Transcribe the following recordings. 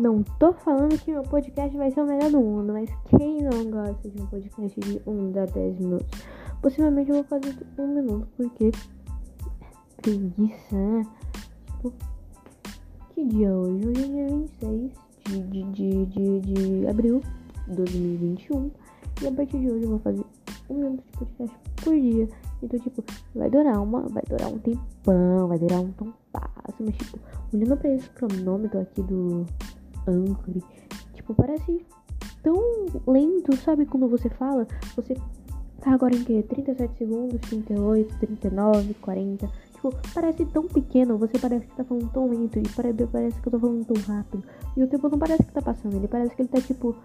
Não tô falando que meu podcast vai ser o melhor do mundo, mas quem não gosta de um podcast de 1 a 10 minutos? Possivelmente eu vou fazer de 1 minuto, porque preguiça, né? Tipo, que dia hoje? Hoje é dia 26 de abril de 2021. E a partir de hoje eu vou fazer 1 minuto de podcast por dia. Então, tipo, vai durar um tempão, vai durar um tão fácil, mas, tipo, olhando pra esse cronômetro aqui do Anchor, tipo, parece tão lento, sabe? Quando você fala, você tá agora em que? 37 segundos, 38, 39, 40. Tipo, parece tão pequeno, você parece que tá falando tão lento, e parece que eu tô falando tão rápido. E o tempo não parece que tá passando, ele parece que ele tá, tipo,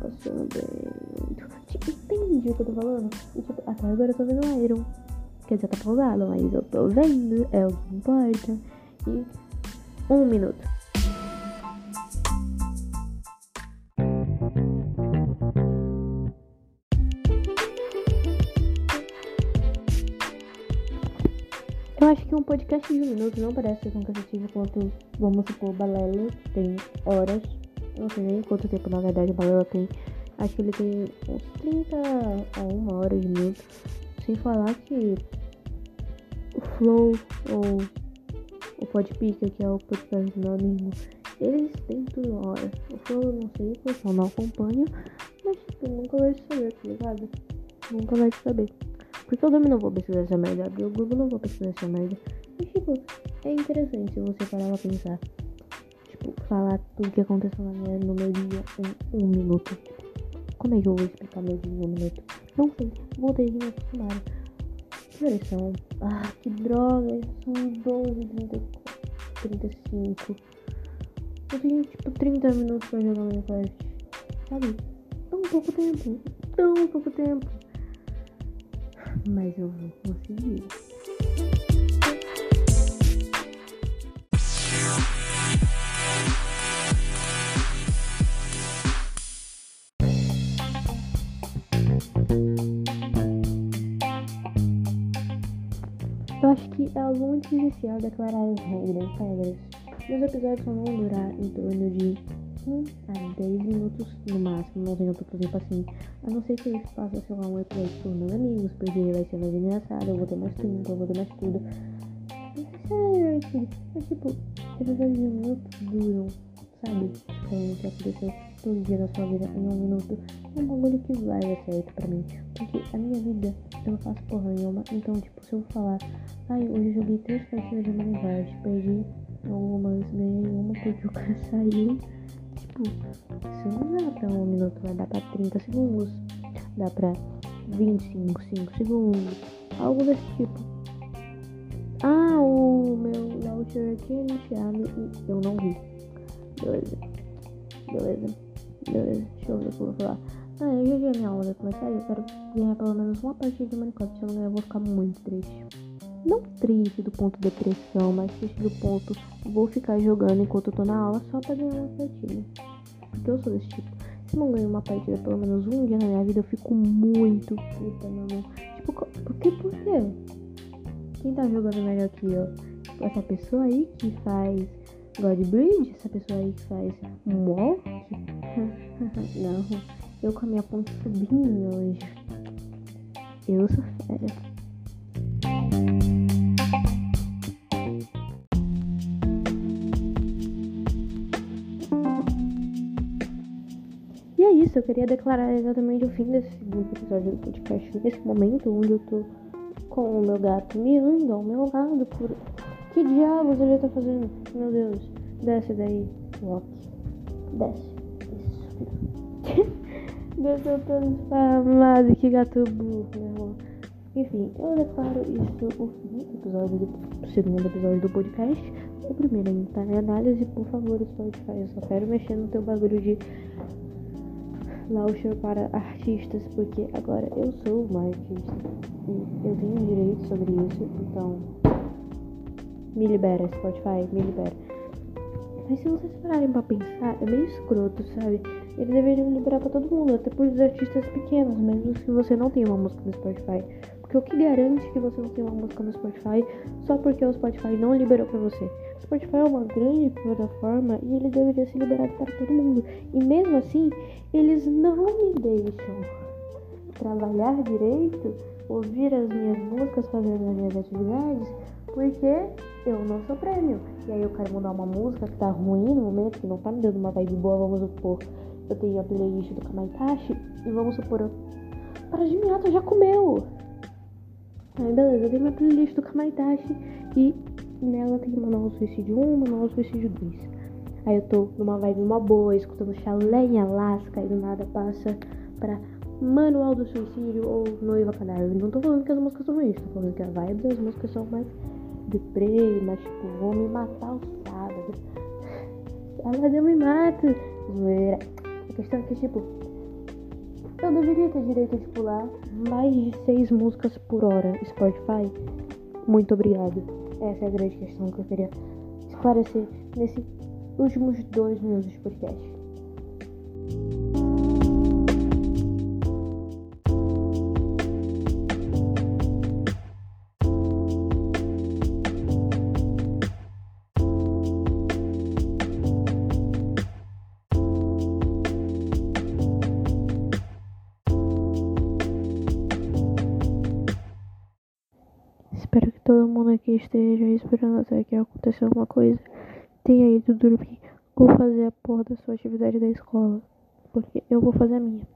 passando bem. Tipo, entende o que eu tô falando? E, tipo, até agora eu tô vendo o Iron. Quer dizer, tá pausado, mas eu tô vendo, é o que importa. E 1 minuto. Eu acho que um podcast de 1 minuto não parece ser tão cansativo quanto, vamos supor, Balela tem horas. Não sei nem quanto tempo, na verdade, Balela tem. Acho que ele tem uns 30 a 1 hora de minuto. Sem falar que o Flow ou o Podpica, que é o podcast anônimo, eles têm tudo na hora. O Flow eu não sei porque eu não acompanho, mas tipo, nunca vai saber, tá ligado? Nunca vai saber. Porque eu também não vou pesquisar essa merda, eu Google não vou pesquisar essa merda. Mas tipo, é interessante se você parar pra pensar. Tipo, falar tudo que aconteceu na minha, no meu dia em 1 minuto. Como é que eu vou explicar meu dia em 1 minuto? Não sei, vou ter que me acostumar. Que horas são? Ah, que droga, são 12h35. Eu tenho tipo 30 minutos pra jogar Minecraft. Sabe? Tão pouco tempo. Mas eu vou conseguir. Eu acho que é algo muito essencial declarar as regras. Meus episódios vão durar em torno de 1 a 10 minutos no máximo, mas eu não tô fazendo tempo assim. A não ser que eu faça, sei lá, um episódio com meus amigos, porque vai ser mais engraçado, eu vou ter mais tempo, eu vou ter mais tudo. Mas tipo, episódios de 1 minuto duram, sabe? Como que aconteceu todo dia da sua vida em 1 minuto. É um bagulho que vai dar certo pra mim, porque a minha vida eu não faço porra nenhuma. Então, tipo, se eu falar, ai, hoje eu joguei 3 partidas de Minecraft, perdi algumas, ganhei uma porque o cara saiu. Tipo, isso não dá pra 1 minuto, vai dar pra 30 segundos, dá pra 25 segundos, algo desse tipo. Ah, o meu launcher aqui iniciado e eu não vi. Beleza, deixa eu ver o que eu vou falar. Ah, eu já vi a minha aula, vai começar e eu quero ganhar pelo menos uma partida de Minecraft. Se eu não ganhar, eu vou ficar muito triste. Não triste do ponto depressão, mas triste do ponto vou ficar jogando enquanto eu tô na aula só pra ganhar uma partida. Porque eu sou desse tipo. Se não ganho uma partida pelo menos um dia na minha vida, eu fico muito puta, meu amor. Tipo, por quê? Quem tá jogando melhor que eu? Essa pessoa aí que faz Godbridge? Essa pessoa aí que faz Mock? Não. Eu com a minha ponta subindo hoje. Eu sou fera. E é isso, eu queria declarar exatamente o fim desse segundo episódio do podcast. Nesse momento, onde eu tô com o meu gato miando ao meu lado por... Que diabos ele tá fazendo? Meu Deus. Desce daí, Loki. Desce. Isso. Meu Deus, todos famosos, que gato burro, meu irmão. Enfim, eu declaro isso o fim do episódio, do segundo episódio do podcast. O primeiro ainda tá em análise, por favor, Spotify. Eu só quero mexer no teu bagulho de launcher para artistas, porque agora eu sou uma artista e eu tenho direito sobre isso, então me libera, Spotify, me libera. Mas se vocês pararem pra pensar, é meio escroto, sabe? Eles deveriam liberar pra todo mundo, até por os artistas pequenos, mesmo se você não tem uma música no Spotify. Porque o que garante que você não tem uma música no Spotify só porque o Spotify não liberou pra você? O Spotify é uma grande plataforma e ele deveria ser liberado para todo mundo. E mesmo assim, eles não me deixam trabalhar direito, ouvir as minhas músicas, fazer as minhas atividades, porque eu não sou prêmio. E aí eu quero mudar uma música que tá ruim no momento, que não tá me dando uma vibe boa, vamos supor. Eu tenho a playlist do Kamaitachi e vamos supor, para de miata, já comeu. Aí beleza, eu tenho minha playlist do Kamaitachi e nela tem Manual Suicídio 1, Manual Suicídio 2. Aí eu tô numa vibe uma boa, escutando Chalé em Alaska e do nada passa pra Manual do Suicídio ou Noiva Cadáver. Não tô falando que as músicas são ruins, tô falando que a vibe das músicas são mais deprê, mas tipo, vou me matar o sábado. Ela eu me mato. Zoeira. A questão é que, tipo, eu deveria ter direito de pular mais de 6 músicas por hora. Spotify, muito obrigado. Essa é a grande questão que eu queria esclarecer nesses últimos 2 minutos de podcast. Espero que todo mundo aqui esteja esperando até que aconteça alguma coisa. Tenha ido dormir ou fazer a porra da sua atividade da escola. Porque eu vou fazer a minha.